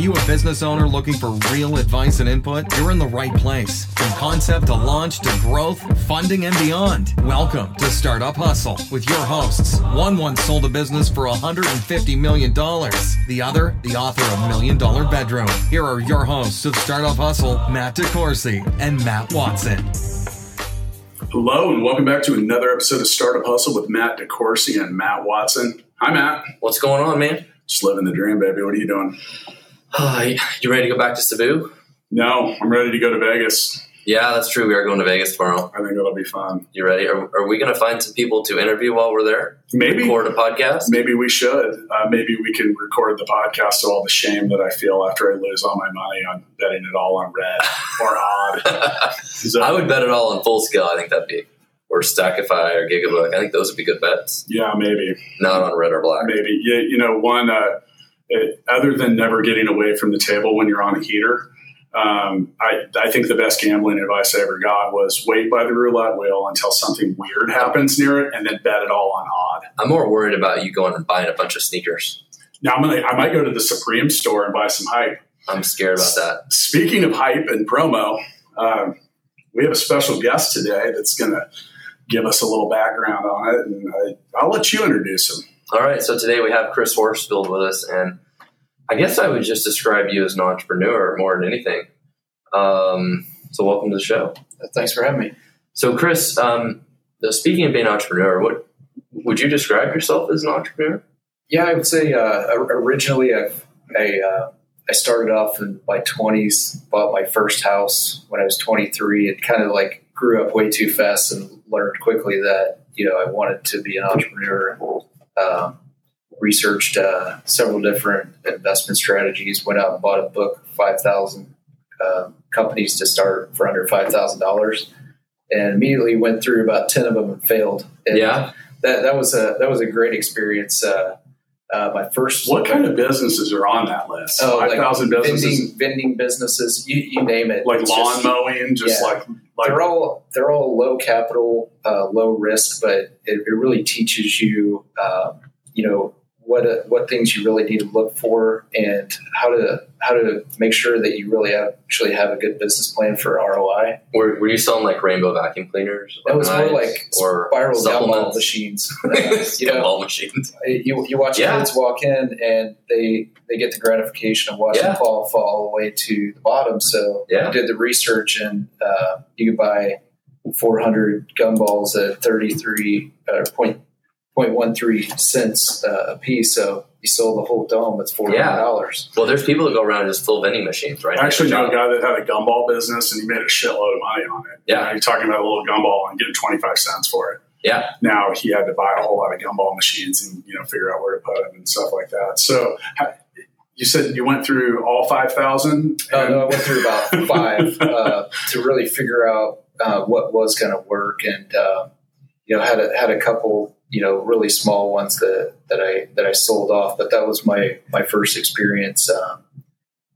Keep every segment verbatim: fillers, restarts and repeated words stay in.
you a business owner looking for real advice and input? You're in the right place. From concept to launch to growth, funding, and beyond. Welcome to Startup Hustle with your hosts. One once sold a business for one hundred fifty million dollars. The other, the author of Million Dollar Bedroom. Here are your hosts of Startup Hustle, Matt DeCoursey and Matt Watson. Hello, and welcome back to another episode of Startup Hustle with Matt DeCoursey and Matt Watson. Hi, Matt. What's going on, man? Just living the dream, baby. What are you doing? Uh, you ready to go back to Cebu? No, I'm ready to go to Vegas. Yeah, that's true. We are going to Vegas tomorrow. I think it'll be fun. You ready? Are, are we going to find some people to interview while we're there? Maybe. Record a podcast? Maybe we should. Uh, maybe we can record the podcast of all the shame that I feel after I lose all my money on betting it all on red or odd. So, I would bet it all on Full Scale. I think that'd be... Or Stackify or GigaBook. I think those would be good bets. Yeah, maybe. Not on red or black. Maybe. You, you know, one, uh, it, other than never getting away from the table when you're on a heater, um, I, I think the best gambling advice I ever got was wait by the roulette wheel until something weird happens near it and then bet it all on odd. I'm more worried about you going and buying a bunch of sneakers. Now, I'm gonna, I might go to the Supreme store and buy some hype. I'm scared about that. Speaking of hype and promo, um, we have a special guest today that's going to give us a little background on it, and I, I'll let you introduce him. All right, so today we have Chris Horsfield with us, and I guess I would just describe you as an entrepreneur more than anything. Um, so welcome to the show. Thanks for having me. So Chris, um, speaking of being an entrepreneur, what, would you describe yourself as an entrepreneur? Yeah, I would say uh, originally I, I, uh, I started off in my twenties, bought my first house when I was twenty-three. It kind of like grew up way too fast and learned quickly that, you know, I wanted to be an entrepreneur, um, researched uh, several different investment strategies, went out and bought a book, five thousand uh, companies to start for under five thousand dollars, and immediately went through about ten of them and failed. And yeah. That, that was a, that was a great experience. Uh, uh, my first. What kind of businesses are on that list? Oh, five thousand like businesses, vending, vending businesses, you, you name it. Like it's lawn just, mowing, just yeah. like. They're all they're all low capital, uh, low risk, but it, it really teaches you, um, you know, what uh, what things you really need to look for and how to how to make sure that you really have, actually have a good business plan for R O I. Were, were you selling like rainbow vacuum cleaners? That was more like or spiral gumball machines. Uh, you know, gumball machines. You you watch yeah. kids walk in and they they get the gratification of watching yeah. fall fall all the way to the bottom. So yeah. I did the research and uh, you could buy four hundred gumballs at thirty-three uh, point. zero point one three cents uh, a piece, so you sold the whole dome. It's four hundred dollars. Yeah. Well, there's people that go around and just fill vending machines, right? I actually know a guy that had a gumball business, and he made a shitload of money on it. Yeah. You know, you're talking about a little gumball and getting twenty-five cents for it. Yeah. Now he had to buy a whole lot of gumball machines and, you know, figure out where to put them and stuff like that. So you said you went through all five thousand? Uh, no, I went through about five uh, to really figure out uh, what was going to work and, uh, you know, had a, had a couple – you know, really small ones that, that I, that I sold off, but that was my, my first experience. Um,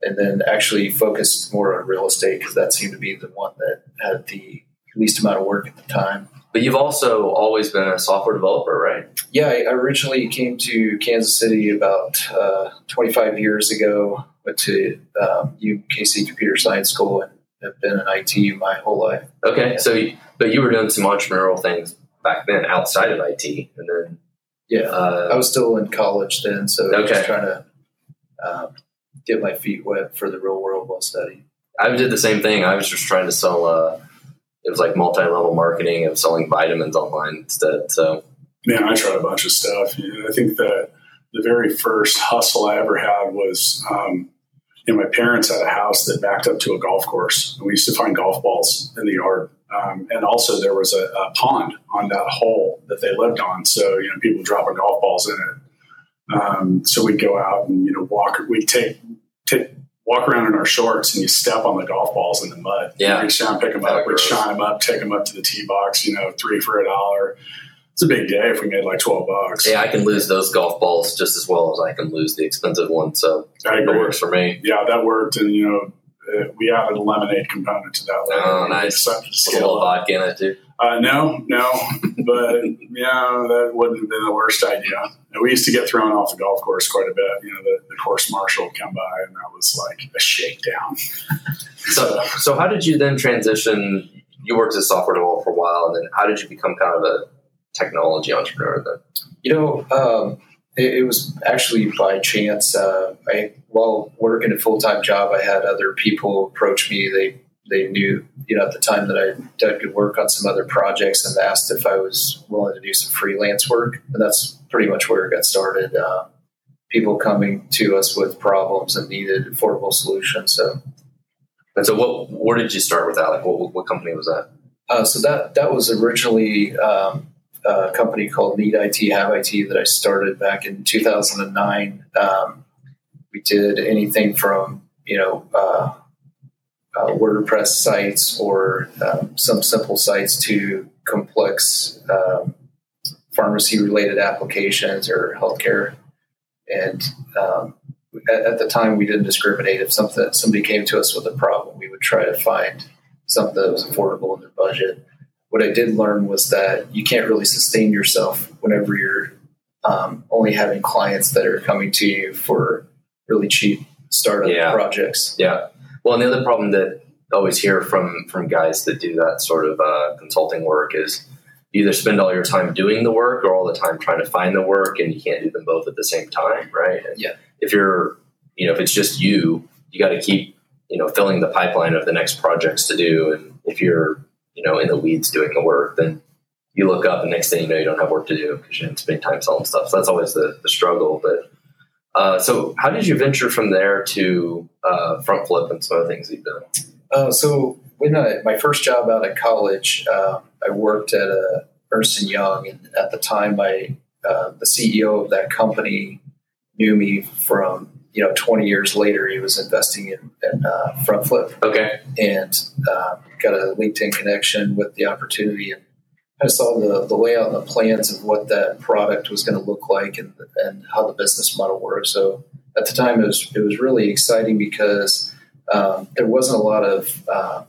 and then actually focused more on real estate because that seemed to be the one that had the least amount of work at the time. But you've also always been a software developer, right? Yeah. I originally came to Kansas City about, uh, twenty-five years ago, went to, um, U K C Computer Science School and have been in I T my whole life. Okay. Yeah. So, but you were doing some entrepreneurial things back then outside of I T, and then yeah uh, I was still in college then, so okay. I was just trying to um, get my feet wet for the real world while studying. I did the same thing. I was just trying to sell uh, it was like multi-level marketing of selling vitamins online instead. So man, I tried a bunch of stuff. You know, I think that the very first hustle I ever had was um, you know, my parents had a house that backed up to a golf course, and we used to find golf balls in the yard. Um, and also there was a, a pond on that hole that they lived on. So, you know, people dropping golf balls in it. Um, so we'd go out and, you know, walk, we'd take, take, walk around in our shorts and you step on the golf balls in the mud. Yeah. Reach down, pick them up, we'd shine them up, take them up to the tee box, you know, three for a dollar. It's a big day if we made like twelve bucks. Yeah, I can lose those golf balls just as well as I can lose the expensive ones. So that works for me. Yeah, that worked. And, you know, uh, we added a lemonade component to that. Later. Oh, nice. Put a little vodka in it, too. Uh, no, no. But, you know, that wouldn't have been the worst idea. And we used to get thrown off the golf course quite a bit. You know, the, the course marshal would come by, and that was like a shakedown. so, so how did you then transition? You worked as a software developer for a while, and then how did you become kind of a technology entrepreneur then? You know, um, it, it was actually by chance. Uh, I, while working a full-time job, I had other people approach me. They they knew, you know, at the time that I did good work on some other projects and asked if I was willing to do some freelance work. And that's pretty much where it got started. Uh, people coming to us with problems and needed affordable solutions. So. And so what, where did you start with that? Like what, what company was that? Uh, so that, that was originally um, a company called Need I T, Have I T that I started back in two thousand nine. Um, we did anything from, you know, uh, uh, WordPress sites or um, some simple sites to complex um, pharmacy-related applications or healthcare. And um at the time, we didn't discriminate. If something somebody came to us with a problem, we would try to find something that was affordable in their budget. What I did learn was that you can't really sustain yourself whenever you're um, only having clients that are coming to you for really cheap startup yeah. projects. Yeah. Well, and the other problem that I always hear from, from guys that do that sort of uh, consulting work is you either spend all your time doing the work or all the time trying to find the work, and you can't do them both at the same time, right? And, yeah. If you're, you know, if it's just you, you got to keep, you know, filling the pipeline of the next projects to do. And if you're, you know, in the weeds doing the work, then you look up and next thing you know, you don't have work to do because you didn't spend time selling stuff. So that's always the, the struggle. But uh, so how did you venture from there to uh, FrontFlip and some other things you've done? Uh, so when I, my first job out of college, uh, I worked at uh, Ernst and Young. And at the time, I uh, the C E O of that company knew me from, you know, twenty years later, he was investing in, in uh, FrontFlip. Okay. And uh, got a LinkedIn connection with the opportunity. And I saw the, the layout and the plans of what that product was going to look like and and how the business model works. So at the time, it was, it was really exciting because um, there wasn't a lot of uh,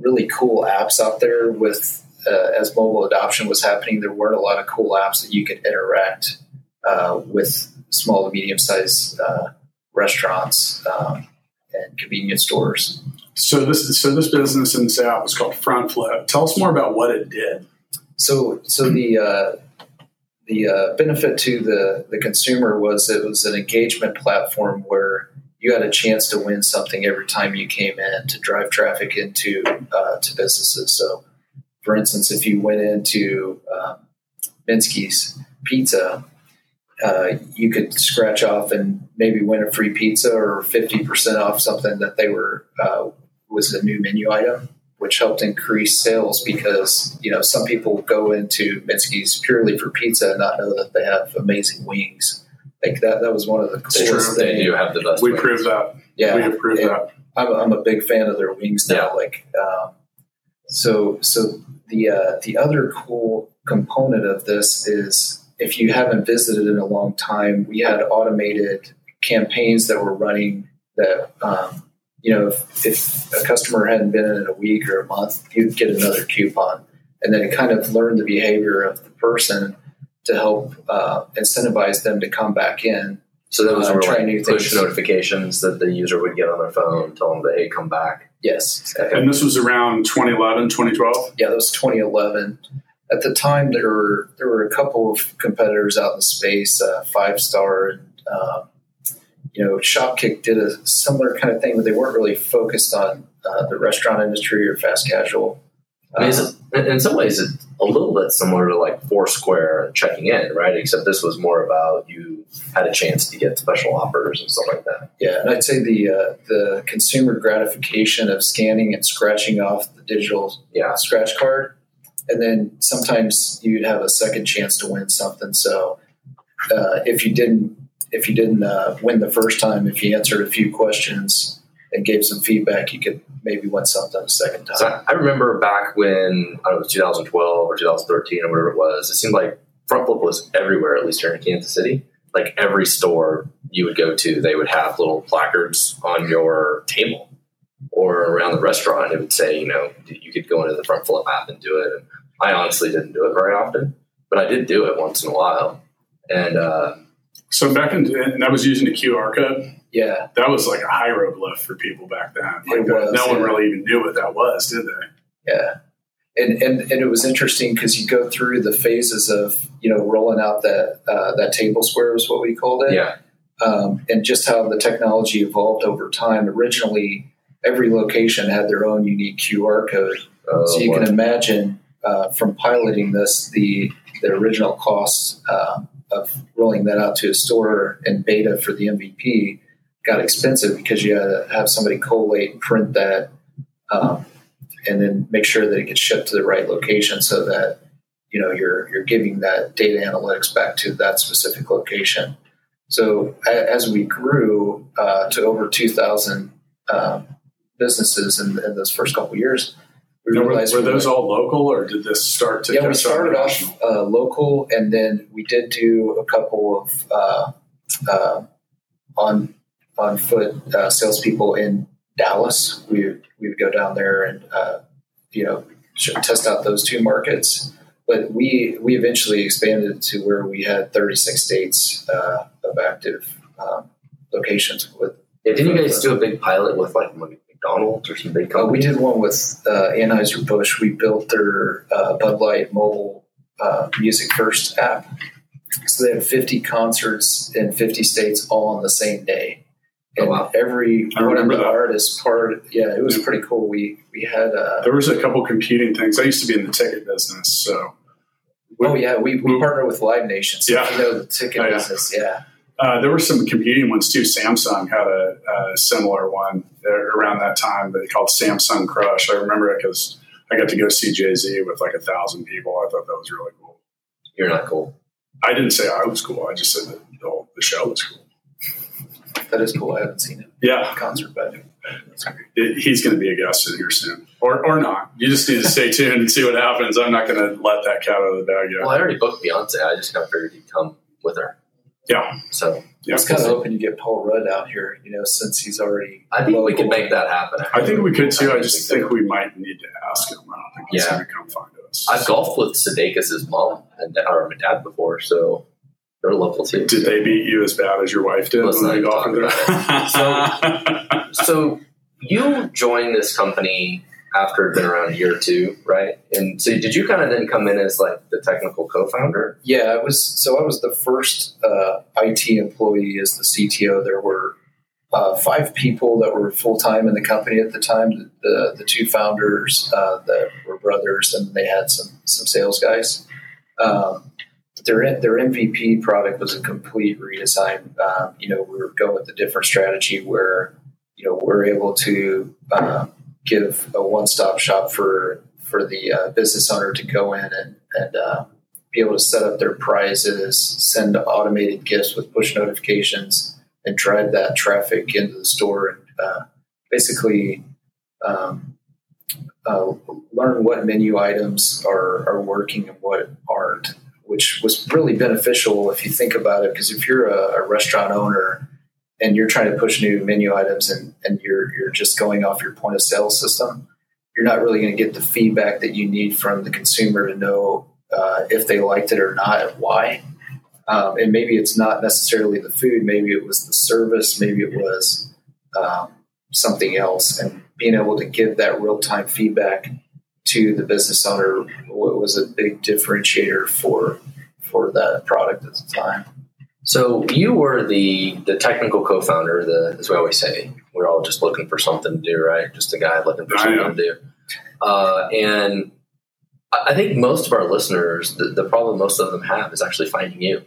really cool apps out there with, uh, as mobile adoption was happening, there weren't a lot of cool apps that you could interact uh, with small to medium-sized uh, restaurants um, and convenience stores. So this so this business in this app was called FrontFlip. Tell us more about what it did. So so the uh, the uh, benefit to the, the consumer was it was an engagement platform where you had a chance to win something every time you came in to drive traffic into uh, to businesses. So, for instance, if you went into uh, Minsky's Pizza, Uh, you could scratch off and maybe win a free pizza or fifty percent off something that they were uh, was a new menu item, which helped increase sales because, you know, some people go into Minsky's purely for pizza and not know that they have amazing wings. Like that, that was one of the coolest things. They do have the best wings. We proved that. Yeah, we have proved that. I'm, I'm a big fan of their wings now. Yeah. Like, um, so, so the uh, the other cool component of this is, if you haven't visited in a long time, we had automated campaigns that were running that, um, you know, if, if a customer hadn't been in a week or a month, you'd get another coupon. And then kind of learn the behavior of the person to help uh, incentivize them to come back in. So that was uh, where like push notifications that the user would get on their phone, tell them, that, hey, come back. Yes. Okay. And this was around twenty eleven, twenty twelve? Yeah, that was twenty eleven. At the time, there were there were a couple of competitors out in the space, uh, Five Star, and um, you know, Shopkick did a similar kind of thing, but they weren't really focused on uh, the restaurant industry or fast casual. Uh, I mean, in some ways, it's a little bit similar to like Foursquare and checking in, right? Except this was more about you had a chance to get special offers and stuff like that. Yeah, and I'd say the uh, the consumer gratification of scanning and scratching off the digital yeah. scratch card. And then sometimes you'd have a second chance to win something. So uh, if you didn't, if you didn't uh, win the first time, if you answered a few questions and gave some feedback, you could maybe win something a second time. So I remember back when, I don't know, two thousand twelve or two thousand thirteen or whatever it was, it seemed like FrontFlip was everywhere, at least here in Kansas City. Like every store you would go to, they would have little placards on your table. or around the restaurant, it would say, you know, you could go into the FrontFlip app and do it. And I honestly didn't do it very often, but I did do it once in a while. And uh, so back in, and I was using the Q R code. Yeah, that was like a high road lift for people back then. Like was, no yeah. one really even knew what that was, did they? Yeah, and and, and it was interesting because you go through the phases of, you know, rolling out that uh, that table square is what we called it. Yeah, um, and just how the technology evolved over time. Originally, every location had their own unique Q R code, oh, so you boy. can imagine uh, from piloting this the the original costs uh, of rolling that out to a store in beta for the M V P got expensive, because you had to have somebody collate and print that, um, and then make sure that it gets shipped to the right location, so that, you know, you're you're giving that data analytics back to that specific location. So as we grew uh, to over two thousand um, businesses in, in those first couple of years, we realized were, were those we were, all local, or did this start to? Yeah, we started off uh, local, and then we did do a couple of uh, uh, on. on foot uh, salespeople in Dallas. We would, we would go down there and, uh, you know, test out those two markets. But we, we eventually expanded to where we had thirty-six states uh, of active um, locations. With yeah, didn't you guys do a big pilot with like McDonald's or some big companies? Uh, we did one with uh, Anheuser-Busch. We built their uh, Bud Light mobile uh, music first app. So they had fifty concerts in fifty states all on the same day. And oh, wow. every one of the artists part, yeah, it was pretty cool. We we had uh, there was a couple competing things. I used to be in the ticket business, so we, oh yeah, we, we, we partner with Live Nation, so yeah. you know the ticket oh, business, yeah. yeah. Uh, there were some competing ones too. Samsung had a, a similar one around that time that they called Samsung Crush. I remember it because I got to go see Jay-Z with like a thousand people. I thought that was really cool. You're not cool. I didn't say I was cool. I just said that the, whole, the show was cool. That is cool. I haven't seen it. Yeah. Concert, but it, he's going to be a guest here soon. Or or not. You just need to stay tuned and see what happens. I'm not going to let that cat out of the bag yet. Well, I already booked Beyonce. I just got figured he'd come with her. Yeah. So yeah. I was kind of hoping to get Paul Rudd out here, you know, since he's already. I think we could make that happen. I, I think we could too. I just think we might need to ask him. I don't think he's yeah. going to come find us. I've so. golfed with Sudeikis' mom and our dad before, so. They're local too. Did they beat you as bad as your wife did? Let's when not they about it. So, so you joined this company after it had been around a year or two, right? And so did you kind of then come in as like the technical co-founder? Yeah, I was. So I was the first uh, I T employee as the C T O. There were uh, five people that were full-time in the company at the time. The the two founders uh, that were brothers, and they had some some sales guys. Um, Their their M V P product was a complete redesign. Um, you know, we were going with a different strategy where, you know, we're able to uh, give a one stop shop for for the uh, business owner to go in and and uh, be able to set up their prizes, send automated gifts with push notifications, and drive that traffic into the store, and uh, basically. Um, uh, learn what menu items are, are working and what aren't, which was really beneficial if you think about it. Because if you're a, a restaurant owner and you're trying to push new menu items and, and you're you're just going off your point of sale system, you're not really going to get the feedback that you need from the consumer to know uh, if they liked it or not and why. Um, and maybe it's not necessarily the food. Maybe it was the service. Maybe it was um, something else. And being able to give that real-time feedback to the business owner was a big differentiator for for that product at the time. So you were the the technical co-founder, the as we always say, we're all just looking for something to do, right? Just a guy looking for something to do. Uh, and I think most of our listeners, the, the problem most of them have is actually finding you,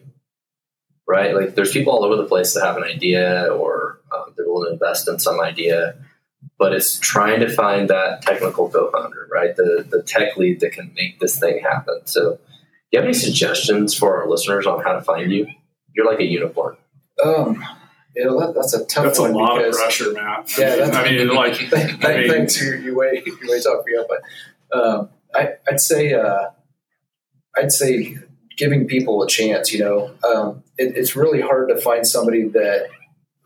right? Like there's people all over the place that have an idea or uh, they're willing to invest in some idea, but it's trying to find that technical co-founder, right? The the tech lead that can make this thing happen. So do you have any suggestions for our listeners on how to find you? You're like a unicorn. Um, you know, that, that's a tough that's one. That's a lot because, of pressure, Matt. Yeah, that's, I mean, like... Thank, I mean, thanks, you, you way you way talk me up. But um, I, I'd say uh, I'd say giving people a chance, you know. Um, it, it's really hard to find somebody that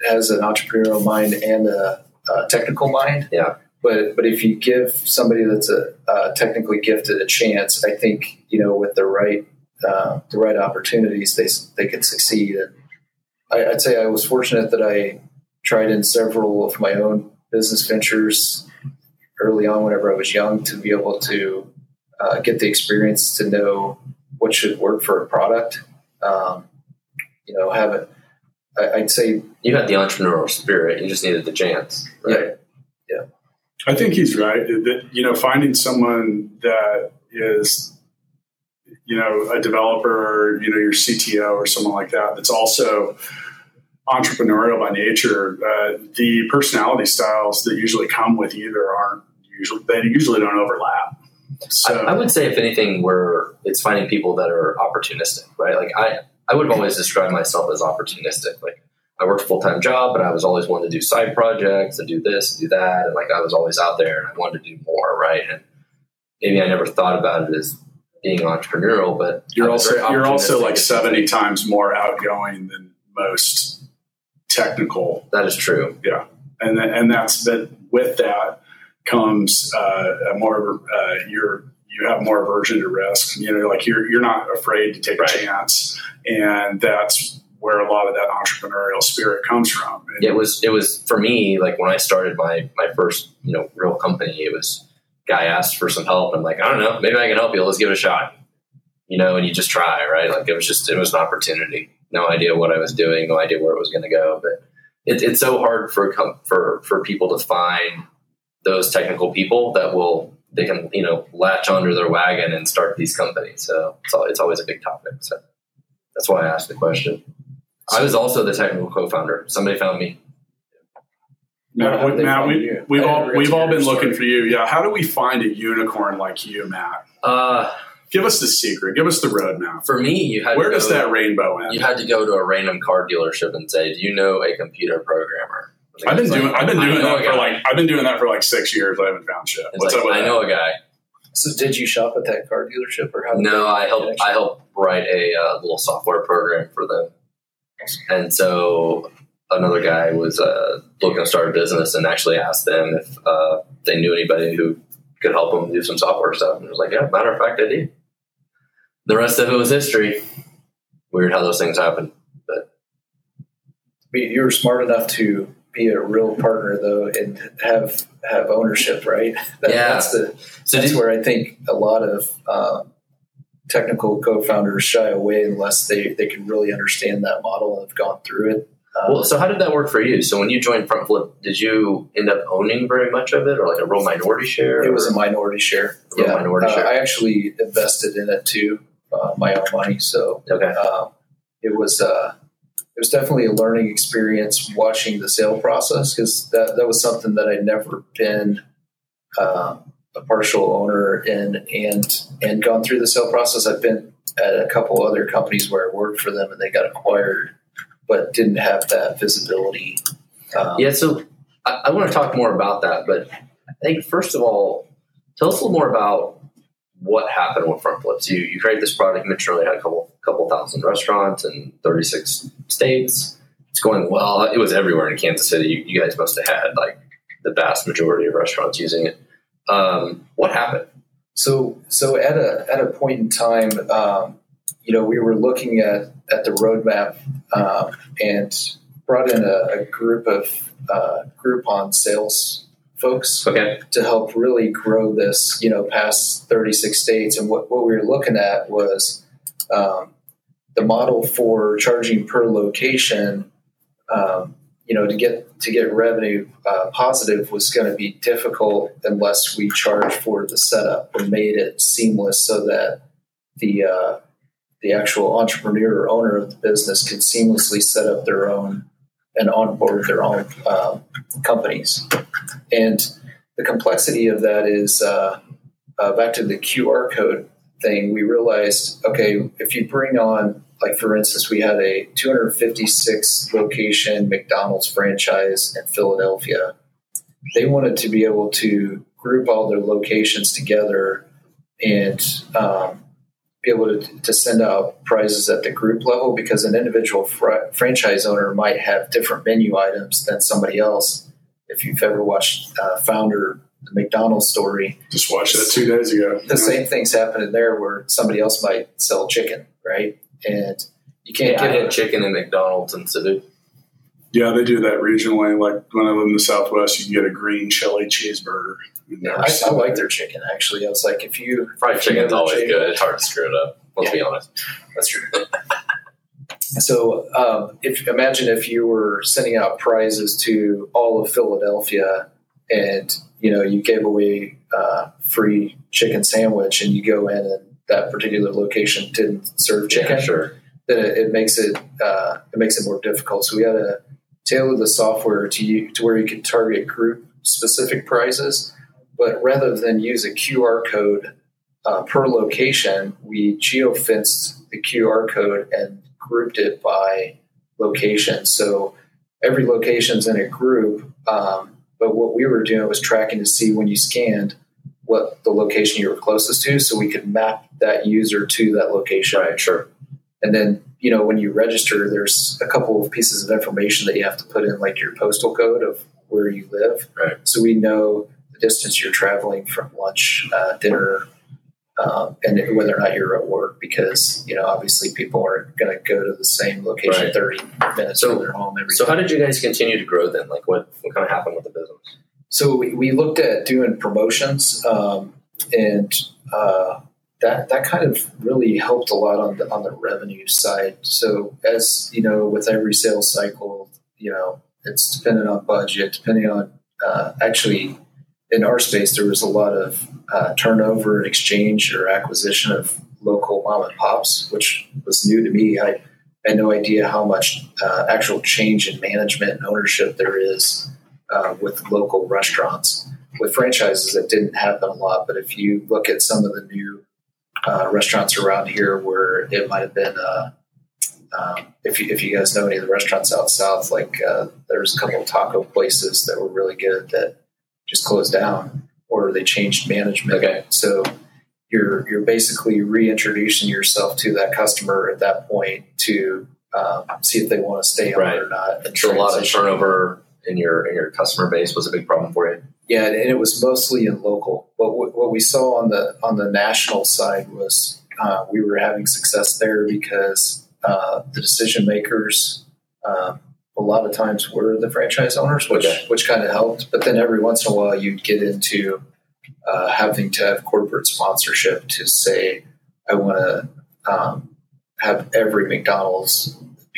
has an entrepreneurial mind and a uh, technical mind. Yeah. But but if you give somebody that's a uh, technically gifted a chance, I think, you know, with the right uh, the right opportunities, they they could succeed. And I, I'd say I was fortunate that I tried in several of my own business ventures early on whenever I was young to be able to uh, get the experience to know what should work for a product. Um, you know, have it. I, I'd say you had the entrepreneurial spirit. You just needed the chance, right? Yeah. yeah. I think he's right. That, you know, finding someone that is, you know, a developer, or, you know, your C T O or someone like that, that's also entrepreneurial by nature. Uh, the personality styles that usually come with either aren't usually, they usually don't overlap. So I, I would say if anything, we're, it's finding people that are opportunistic, right? Like I, I would have always described myself as opportunistic. Like, I worked a full-time job, but I was always wanting to do side projects and do this and do that. And like, I was always out there and I wanted to do more. Right. And maybe I never thought about it as being entrepreneurial, but you're also, you're also like seventy times more outgoing than most technical. That is true. Yeah. And then, and that's that with that comes uh, a more, uh, you're, you have more aversion to risk, you know, like you're, you're not afraid to take right. a chance. And that's where a lot of that entrepreneurial spirit comes from. And it was, it was for me, like when I started my, my first, you know, real company, it was guy asked for some help. I'm like, I don't know, maybe I can help you. Let's give it a shot, you know, and you just try, right? Like it was just, it was an opportunity, no idea what I was doing, no idea where it was going to go. But it, it's so hard for, for, for people to find those technical people that will, they can, you know, latch onto their wagon and start these companies. So it's all, it's always a big topic. So that's why I asked the question. I was also the technical co-founder. Somebody found me. Matt, what, Matt we, we've all we've all been looking for you. Yeah, how do we find a unicorn like you, Matt? Uh, Give us the secret. Give us the roadmap. For me, you had where to does go, that rainbow end? You had to go to a random car dealership and say, "Do you know a computer programmer?" I've been doing like, I've been doing that for like I've been doing that for like six years. I haven't found shit. What's like, up with I that? know a guy. So did you shop at that car dealership or how? No, I helped. I helped write a uh, little software program for them. And so another guy was uh, looking to start a business and actually asked them if uh, they knew anybody who could help them do some software stuff. And it was like, yeah, matter of fact, I do. The rest of it was history. Weird how those things happen. But you were smart enough to be a real partner, though, and have have ownership, right? That, yeah. That's, the, so that's did, where I think a lot of uh, technical co-founders shy away unless they, they can really understand that model and have gone through it. Um, well, so how did that work for you? So when you joined FrontFlip, did you end up owning very much of it or like a real minority share? It was a minority share. A yeah. Minority uh, share. I actually invested in it too, uh, my own money. So okay. um, it was uh, it was definitely a learning experience watching the sale process because that, that was something that I'd never been um, a partial owner in and and gone through the sale process. I've been at a couple other companies where I worked for them and they got acquired, but didn't have that visibility. Um, yeah. So I, I want to talk more about that, but I think first of all, tell us a little more about what happened with FrontFlip. So you, you created this product, maturely had a couple, couple thousand restaurants in thirty-six states. It's going well. It was everywhere in Kansas City. You, you guys must've had like the vast majority of restaurants using it. Um, what happened? So, so at a, at a point in time, um, you know, we were looking at, at the roadmap, um, and brought in a, a group of, uh, Groupon sales folks okay. to help really grow this, you know, past thirty-six states. And what, what we were looking at was, um, the model for charging per location, um, you know, to get to get revenue uh, positive was going to be difficult unless we charged for the setup and made it seamless so that the uh, the actual entrepreneur or owner of the business could seamlessly set up their own and onboard their own uh, companies. And the complexity of that is uh, uh, back to the Q R code thing. We realized, okay, if you bring on, like for instance, we had a two hundred fifty-six location McDonald's franchise in Philadelphia. They wanted to be able to group all their locations together and um, be able to, to send out prizes at the group level because an individual fr- franchise owner might have different menu items than somebody else if you've ever watched uh, Founder, the McDonald's story. Just watched that two days ago. The same thing's happening there where somebody else might sell chicken, right? And you can't yeah, get I had chicken in McDonald's and so do. Yeah, they do that regionally. Like when I live in the Southwest, you can get a green chili cheeseburger. Yeah, I, I like their chicken, actually. I was like, if you... Fried if chicken's you always chicken, good. It's hard to screw it up. Let's yeah, be honest. That's true. So um, if imagine if you were sending out prizes to all of Philadelphia and, you know, you gave away a uh, free chicken sandwich and you go in and that particular location didn't serve chicken. Yeah, sure. Then it, it makes it uh, it makes it more difficult. So we had to tailor the software to you, to where you could target group-specific prizes. But rather than use a Q R code uh, per location, we geofenced the Q R code and grouped it by location. So every location's in a group. Um, but what we were doing was tracking to see when you scanned what the location you were closest to, so we could map that user to that location. Right, sure. And then, you know, when you register, there's a couple of pieces of information that you have to put in, like your postal code of where you live. Right. So we know the distance you're traveling from lunch, uh, dinner, um, and whether or not you're at work, because, you know, obviously people aren't going to go to the same location right. thirty minutes so, from their home every So time. How did you guys continue to grow then? Like what, what kind of happened with the business? So we, we looked at doing promotions um, and uh That that kind of really helped a lot on the on the revenue side. So as you know, with every sales cycle, you know, it's dependent on budget, depending on uh, actually in our space there was a lot of uh, turnover and exchange or acquisition of local mom and pops, which was new to me. I had no idea how much uh, actual change in management and ownership there is uh, with local restaurants. With franchises, that didn't happen a lot, but if you look at some of the new Uh, restaurants around here where it might have been, uh, um, if you, if you guys know any of the restaurants out south, like uh, there was a couple of taco places that were really good that just closed down or they changed management. Okay. So you're you're basically reintroducing yourself to that customer at that point to um, see if they want to stay on right. or not. And so a lot of turnover in your in your customer base was a big problem for you. Yeah, and it was mostly in local. But what we saw on the on the national side was uh, we were having success there because uh, the decision makers uh, a lot of times were the franchise owners, which okay. which kind of helped. But then every once in a while, you'd get into uh, having to have corporate sponsorship to say, I want to um, have every McDonald's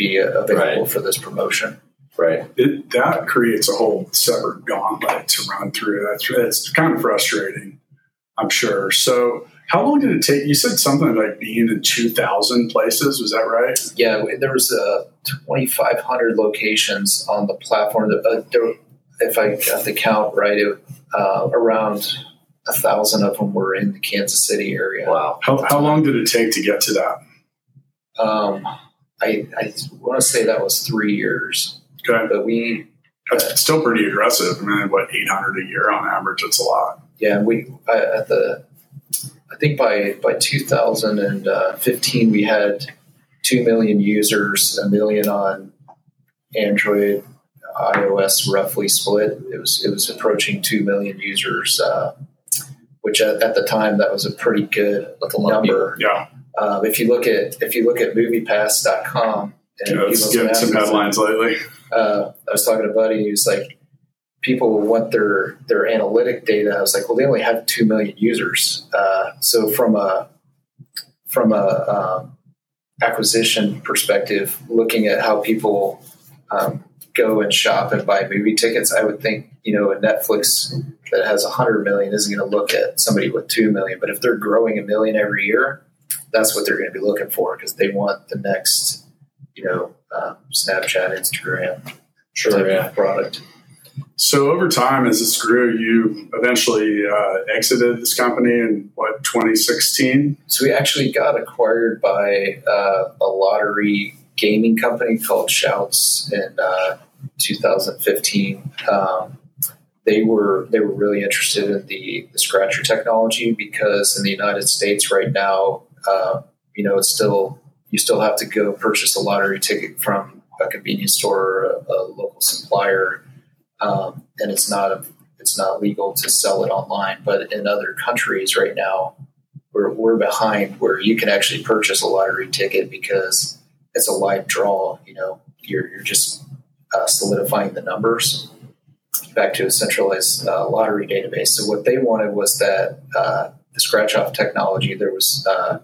be available right. for this promotion. Right. It, that creates a whole separate gauntlet to run through. That's it's kind of frustrating, I'm sure. So how long did it take? You said something like being in two thousand places. Was that right? Yeah, there was uh, twenty-five hundred locations on the platform. Uh, there, if I got the count right, it, uh, around one thousand of them were in the Kansas City area. Wow. How, how long did it take to get to that? Um, I, I want to say that was three years. Okay. But we that's uh, still pretty aggressive. I mean, what eight hundred a year on average? It's a lot. Yeah, we uh, at the I think by by two thousand fifteen we had two million users, a million on Android, iOS, roughly split. It was it was approaching two million users, uh, which at, at the time that was a pretty good a number. Yeah. Uh, if you look at if you look at MoviePass dot com, and yeah, it's getting some headlines and, lately. Uh, I was talking to Buddy, he was like, people want their, their analytic data. I was like, well, they only have two million users. Uh, so from a, from a, um, acquisition perspective, looking at how people, um, go and shop and buy movie tickets, I would think, you know, a Netflix that has a hundred million isn't going to look at somebody with two million, but if they're growing a million every year, that's what they're going to be looking for. Cause they want the next, you know, um, Snapchat, Instagram, sure, yeah. product. So over time, as this grew, you eventually uh, exited this company in what twenty sixteen. So we actually got acquired by uh, a lottery gaming company called Shouts in uh, two thousand fifteen. Um, they were they were really interested in the, the scratcher technology because in the United States right now, uh, you know, it's still. You still have to go purchase a lottery ticket from a convenience store or a, a local supplier. um, and it's not it's not legal to sell it online. But in other countries right now, we're we're behind where you can actually purchase a lottery ticket because it's a live draw. You know, you're you're just uh, solidifying the numbers back to a centralized uh, lottery database. So what they wanted was that uh, the scratch-off technology. There was uh,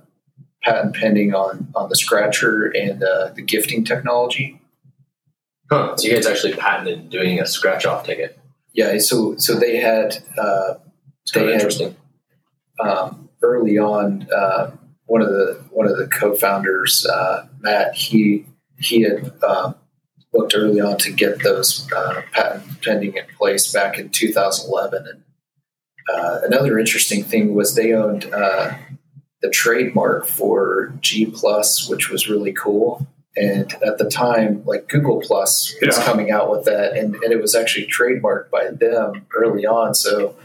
patent pending on on the scratcher and uh, the gifting technology. Huh. So you guys actually patented doing a scratch-off ticket. Yeah. So so they had. Uh, it's kind they of interesting. Had, um, early on, uh, one of the one of the co-founders, uh, Matt, he he had. Um, looked early on to get those uh, patent pending in place back in two thousand eleven. And uh, another interesting thing was they owned uh, the trademark for G Plus, which was really cool. And at the time, like Google Plus was yeah. coming out with that, and, and it was actually trademarked by them early on. So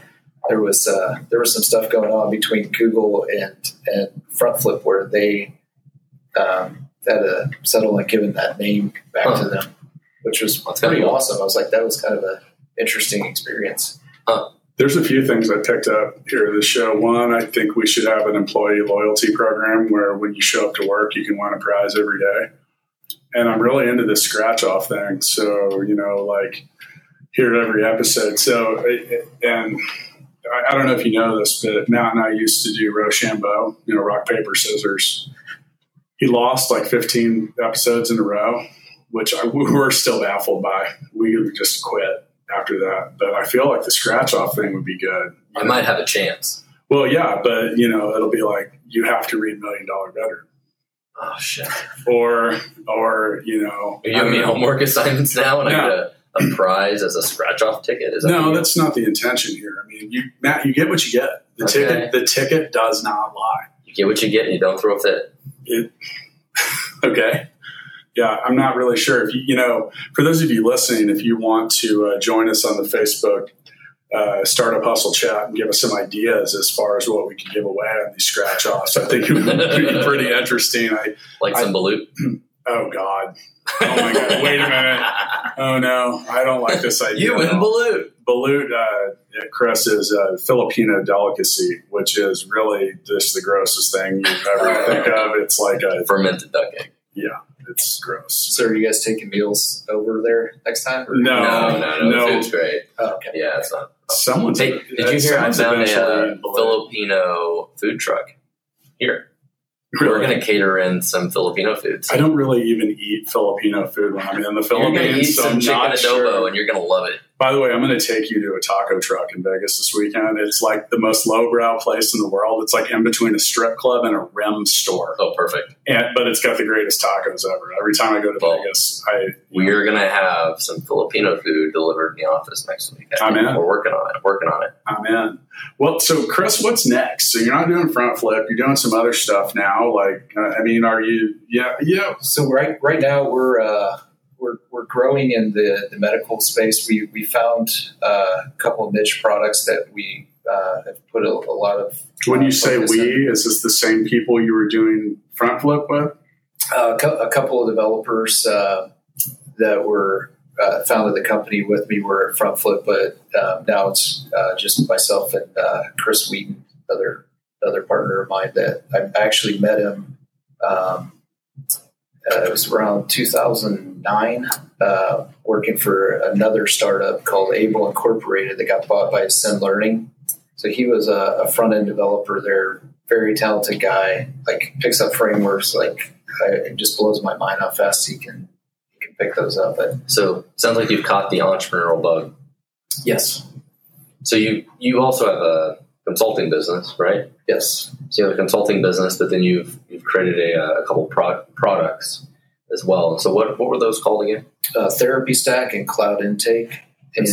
there was uh, there was some stuff going on between Google and and FrontFlip where they um, had a settle and given that name back huh. to them. Which was That's pretty cool. awesome. I was like, that was kind of an interesting experience. Huh. There's a few things I picked up here this show. One, I think we should have an employee loyalty program where when you show up to work, you can win a prize every day. And I'm really into this scratch-off thing. So, you know, like here at every episode. So, and I don't know if you know this, but Matt and I used to do Rochambeau, you know, rock, paper, scissors. He lost like fifteen episodes in a row, which I, we were still baffled by. We just quit after that. But I feel like the scratch-off thing would be good. I might have a chance. Well, yeah, but, you know, it'll be like you have to read Million Dollar Veteran. Oh, shit. Or, or you know. Are you giving me homework assignments now and no. I get a, a prize as a scratch-off ticket? Is that no, that's not the intention here. I mean, you, Matt, you get what you get. The okay. ticket The ticket does not lie. You get what you get and you don't throw a fit. It, okay. Yeah, I'm not really sure if you, you know, for those of you listening, if you want to uh, join us on the Facebook uh, Startup Hustle chat and give us some ideas as far as what we can give away on these scratch offs, I think it would be pretty interesting. I like some I, balut. Oh God. Oh my God. Wait a minute. Oh no. I don't like this idea. You win balut. Balut, uh, Chris, is a Filipino delicacy, which is really just the grossest thing you've ever think of. It's like a fermented duck egg. Yeah. It's gross. So are you guys taking meals over there next time? No, no, no, no. The food's great. Oh, okay. Yeah, it's not. Someone's. Hey, did you hear? I found a, a Filipino food truck here. Really? We're going to cater in some Filipino foods. I don't really even eat Filipino food when I'm in the Philippines. You're going to eat so some chicken adobo, sure. and you're going to love it. By the way, I'm going to take you to a taco truck in Vegas this weekend. It's like the most lowbrow place in the world. It's like in between a strip club and a R E M store. Oh, perfect. And, but it's got the greatest tacos ever. Every time I go to well, Vegas, I... We're going to have some Filipino food delivered in the office next week. I I'm in. We're working on it. Working on it. I'm in. Well, so, Chris, what's next? So you're not doing FrontFlip. You're doing some other stuff now. Like, I mean, are you... Yeah, yeah. So right right now we're... Uh, We're we're growing in the, the medical space. We we found uh, a couple of niche products that we uh, have put a, a lot of. When uh, you say we, in. Is this the same people you were doing FrontFlip with? Uh, a couple of developers uh, that were uh, founded the company with me were at FrontFlip, but um, now it's uh, just myself and uh, Chris Wheaton, another another partner of mine that I actually met him. Um, Uh, it was around two thousand nine, uh, working for another startup called Able Incorporated that got bought by Ascend Learning. So he was a, a front-end developer there, very talented guy, like picks up frameworks, like I, it just blows my mind how fast he can he can pick those up. But, so sounds like you've caught the entrepreneurial bug. Yes. So you, you also have a consulting business, right? Yes. So you have a consulting business, but then you've you've created a, a couple pro- products as well. So what, what were those called again? Uh, Therapy Stack and Cloud Intake. And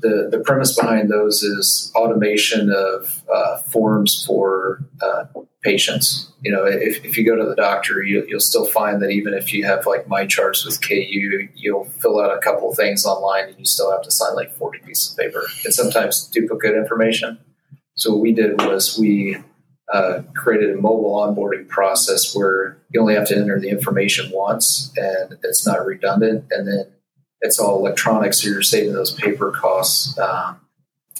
the, the premise behind those is automation of uh, forms for uh, patients. You know, if, if you go to the doctor, you, you'll still find that even if you have like my charts with K U, you'll fill out a couple things online and you still have to sign like forty pieces of paper and sometimes duplicate information. So what we did was we uh, created a mobile onboarding process where you only have to enter the information once and it's not redundant. And then it's all electronic, so you're saving those paper costs. Um,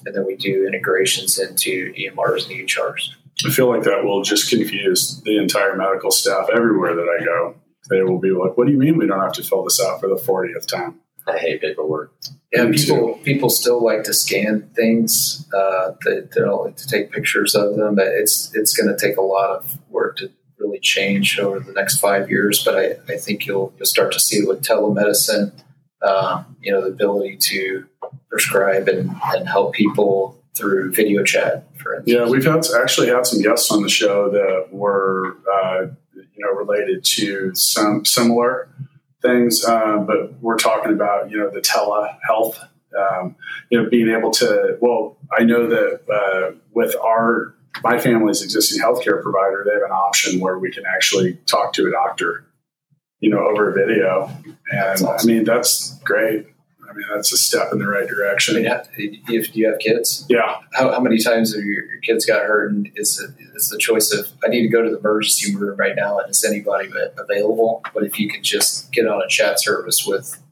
and then we do integrations into E M Rs and E H Rs. I feel like that will just confuse the entire medical staff everywhere that I go. They will be like, what do you mean we don't have to fill this out for the fortieth time? I hate paperwork. Yeah, Me people too. people still like to scan things. Uh, they, they don't like to take pictures of them. It's it's going to take a lot of work to really change over the next five years. But I, I think you'll you'll start to see with telemedicine, uh, you know, the ability to prescribe and, and help people through video chat, for instance. Yeah, we've had, actually had some guests on the show that were uh, you know related to some similar things, uh, but we're talking about, you know, the telehealth, um, you know, being able to, well, I know that uh, with our, my family's existing healthcare provider, they have an option where we can actually talk to a doctor, you know, over video. And that's awesome. I mean, that's great. I mean, that's a step in the right direction. I mean, if you have kids, yeah. How, how many times have your, your kids got hurt? And it's, a, it's the choice of, I need to go to the emergency room right now, and is anybody available? But if you could just get on a chat service with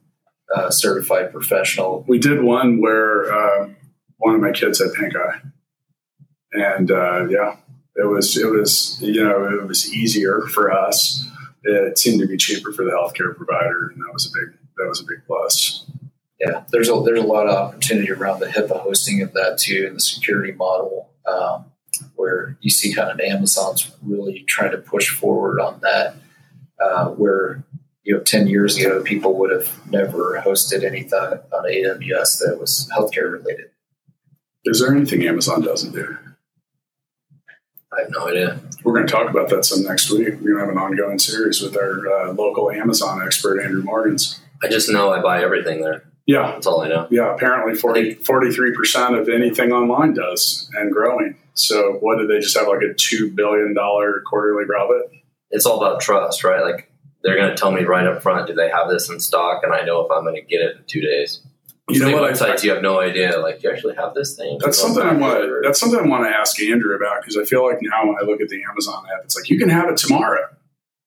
a certified professional. We did one where um, one of my kids had pink eye. And uh, yeah, it was, it was, you know, it was easier for us. It seemed to be cheaper for the healthcare provider. And that was a big, that was a big plus. Yeah, there's a there's a lot of opportunity around the HIPAA hosting of that too, and the security model, um, where you see kind of Amazon's really trying to push forward on that. Uh, where you know, ten years ago, people would have never hosted anything on A W S that was healthcare related. Is there anything Amazon doesn't do? I have no idea. We're going to talk about that some next week. We're going to have an ongoing series with our uh, local Amazon expert, Andrew Morgans. I just know I buy everything there. Yeah. That's all I know. Yeah, apparently forty, forty-three percent of anything online does, and growing. So what, do they just have like a two billion dollars quarterly profit? It's all about trust, right? Like they're going to tell me right up front, do they have this in stock? And I know if I'm going to get it in two days. You know what? Websites, I, you have no idea. Like, you actually have this thing? That's something I want to, that's something I want to ask Andrew about, because I feel like now when I look at the Amazon app, it's like, you can have it tomorrow.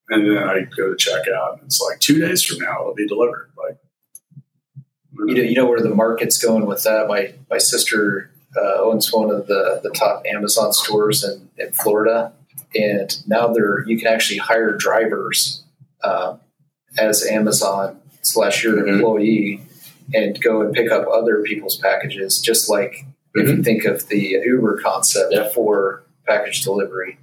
And then I go to check out, and it's like two days from now, it'll be delivered. Like, You know, you know where the market's going with that. My my sister uh, owns one of the, the top Amazon stores in, in Florida, and now they're you can actually hire drivers uh, as Amazon slash your employee mm-hmm. and go and pick up other people's packages, just like mm-hmm. if you think of the Uber concept yeah. for package delivery.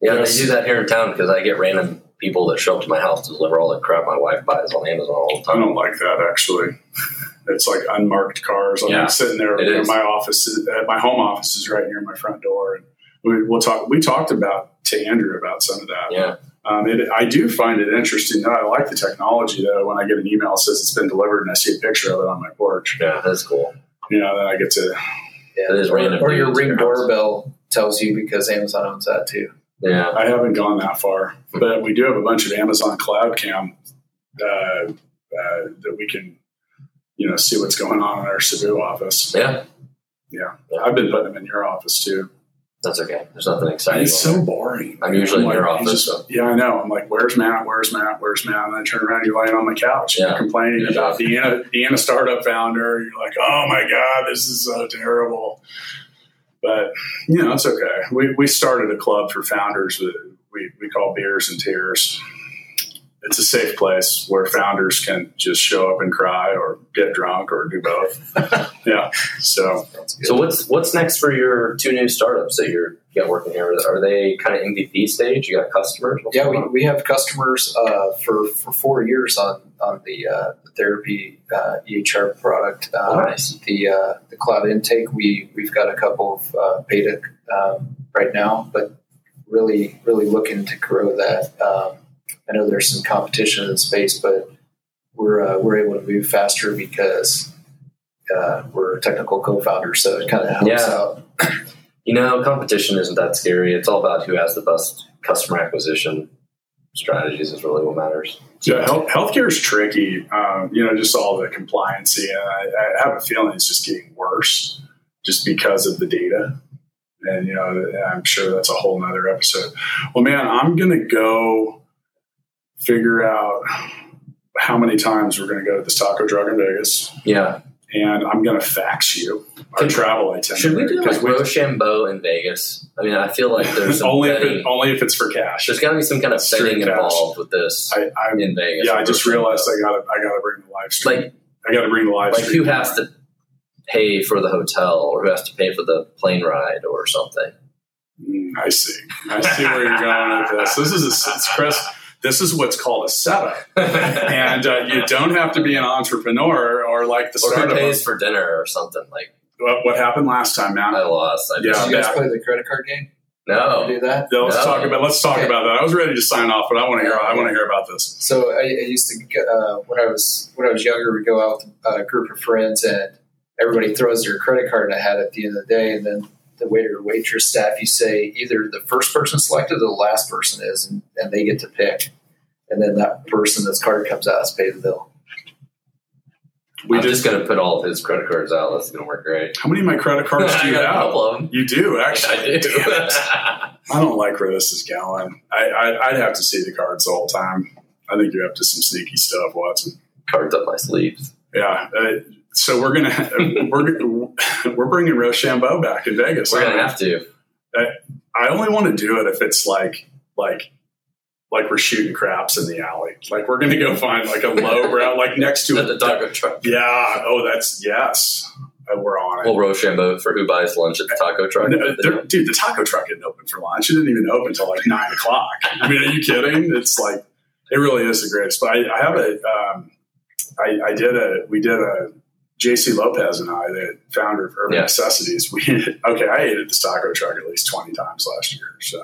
Yeah, yes. They do that here in town, because I get random people that show up to my house to deliver all the crap my wife buys on Amazon all the time. I don't like that, actually. It's like unmarked cars. I'm yeah, like sitting there in my office. My home office is right near my front door. And we, we'll talk, we talked about to Andrew about some of that. Yeah. Um, it, I do find it interesting. I like the technology, though. When I get an email that says it's been delivered and I see a picture of it on my porch. Yeah, that's cool. You know, then I get to... Yeah, it is random. Or your Ring doorbell tells you, because Amazon owns that, too. Yeah, I haven't gone that far, but we do have a bunch of Amazon Cloud Cam uh, uh, that we can, you know, see what's going on in our Cebu office. Yeah. yeah, yeah. I've been putting them in your office too. That's okay. There's nothing exciting. It's so boring. I'm usually I'm like, in your office. Just, so. Yeah, I know. I'm like, "Where's Matt? Where's Matt? Where's Matt?" And then I turn around, and you're laying on my couch, yeah. and you're complaining yeah. about being a, being a startup founder. You're like, "Oh my god, this is so terrible." But, you know, it's okay. We we started a club for founders that we, we call Beers and Tears. It's a safe place where founders can just show up and cry or get drunk or do both. yeah. So so what's what's next for your two new startups that you're got working here? Are they kind of M V P stage? You got customers? What's yeah, we, we have customers uh, for, for four years on, on the uh, therapy uh, E H R product. Um, nice. The uh, the Cloud Intake, we, we've got a couple of uh, beta um, right now, but really, really looking to grow that. Um, I know there's some competition in the space, but we're uh, we're able to move faster because uh, we're a technical co-founder, so it kind of helps yeah. out. You know, competition isn't that scary. It's all about who has the best customer acquisition strategies is really what matters. Yeah, health, healthcare is tricky. Um, you know, just all the compliancy. And I, I have a feeling it's just getting worse just because of the data. And, you know, I'm sure that's a whole nother episode. Well, man, I'm going to go figure out how many times we're going to go to this taco truck in Vegas. Yeah. And I'm going to fax you our Could, travel itinerary. Should we do like Rochambeau in Vegas? I mean, I feel like there's only if it, only if it's for cash. There's got to be some kind of betting involved with this I, I'm, in Vegas. Yeah, I just realized I got I got to bring the live stream. Like, I got to bring the live like stream. Like, who has to pay for the hotel, or who has to pay for the plane ride, or something? Mm, I see. I see where you're going with this. This is a it's Chris. This is what's called a setup, and uh, you don't have to be an entrepreneur or like the startup. Or who pays for dinner or something like. What, what happened last time, Matt? I lost. I yeah, did you guys Matt. play the credit card game? No, do that. No, let's no. talk about. Let's talk okay. about that. I was ready to sign off, but I want to hear. I want to hear about this. So I, I used to get, uh, when I was when I was younger, we'd go out with a group of friends, and everybody throws their credit card in a hat at the end of the day, and then the waiter or waitress staff, you say either the first person selected or the last person is, and, and they get to pick. And then that person, this card comes out, has paid the bill. We I'm just, just going to put all of his credit cards out. That's going to work great. How many of my credit cards do you have? A couple of them. You do, actually. I do. I don't like where this is going. I, I, I'd have to see the cards the whole time. I think you're up to some sneaky stuff, Watson. Cards up my sleeves. Yeah. Uh, So we're gonna we're we're bringing Rochambeau back in Vegas. We're gonna have to. I, I only want to do it if it's like like like we're shooting craps in the alley. Like we're gonna go find like a low brow, like next to the taco truck. Yeah. Oh, that's yes. We're on it. Well, Rochambeau for who buys lunch at the taco truck. No, dude, the taco truck didn't open for lunch. It didn't even open until like nine o'clock. I mean, are you kidding? It's like it really is the greatest. But I, I have a um, I, I did a we did a. J C Lopez and I, the founder of Urban yeah. Necessities, we okay, I ate at this taco truck at least twenty times last year. So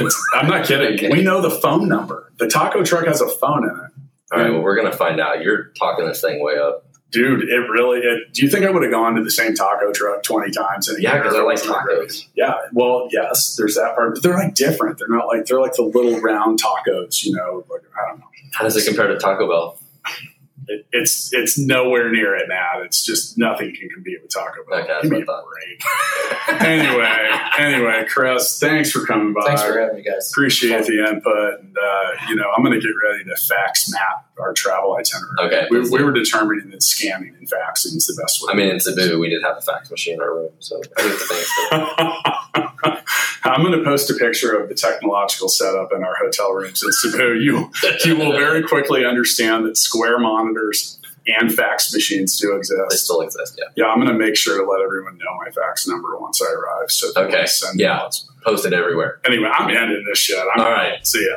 it's, I'm not kidding. Okay. We know the phone number. The taco truck has a phone in it. All right, well, we're gonna find out. You're talking this thing way up, dude. It really. It, do you think I would have gone to the same taco truck twenty times in a yeah, year? Yeah, because I like tacos. Great? Yeah. Well, yes. There's that part, but they're like different. They're not like they're like the little round tacos. You know, like, I don't know. How does it compare to Taco Bell? It, it's it's nowhere near it now. It's just nothing can compete with Taco Bell. Okay, give me a break. anyway, anyway, Chris, thanks for coming by. Thanks for having me, guys. Appreciate the input. And, uh, you know, I'm going to get ready to fax map our travel itinerary. Okay, we, we were determining that scanning and faxing is the best way. I mean, in Cebu, we did have a fax machine in our room, so I think the thing is I'm going to post a picture of the technological setup in our hotel rooms in Cebu. You, you will very quickly understand that square monitors and fax machines do exist. They still exist, yeah. Yeah, I'm going to make sure to let everyone know my fax number once I arrive. So okay, send yeah, post it everywhere. Anyway, I'm ending this shit. I'm All right. Out. See ya.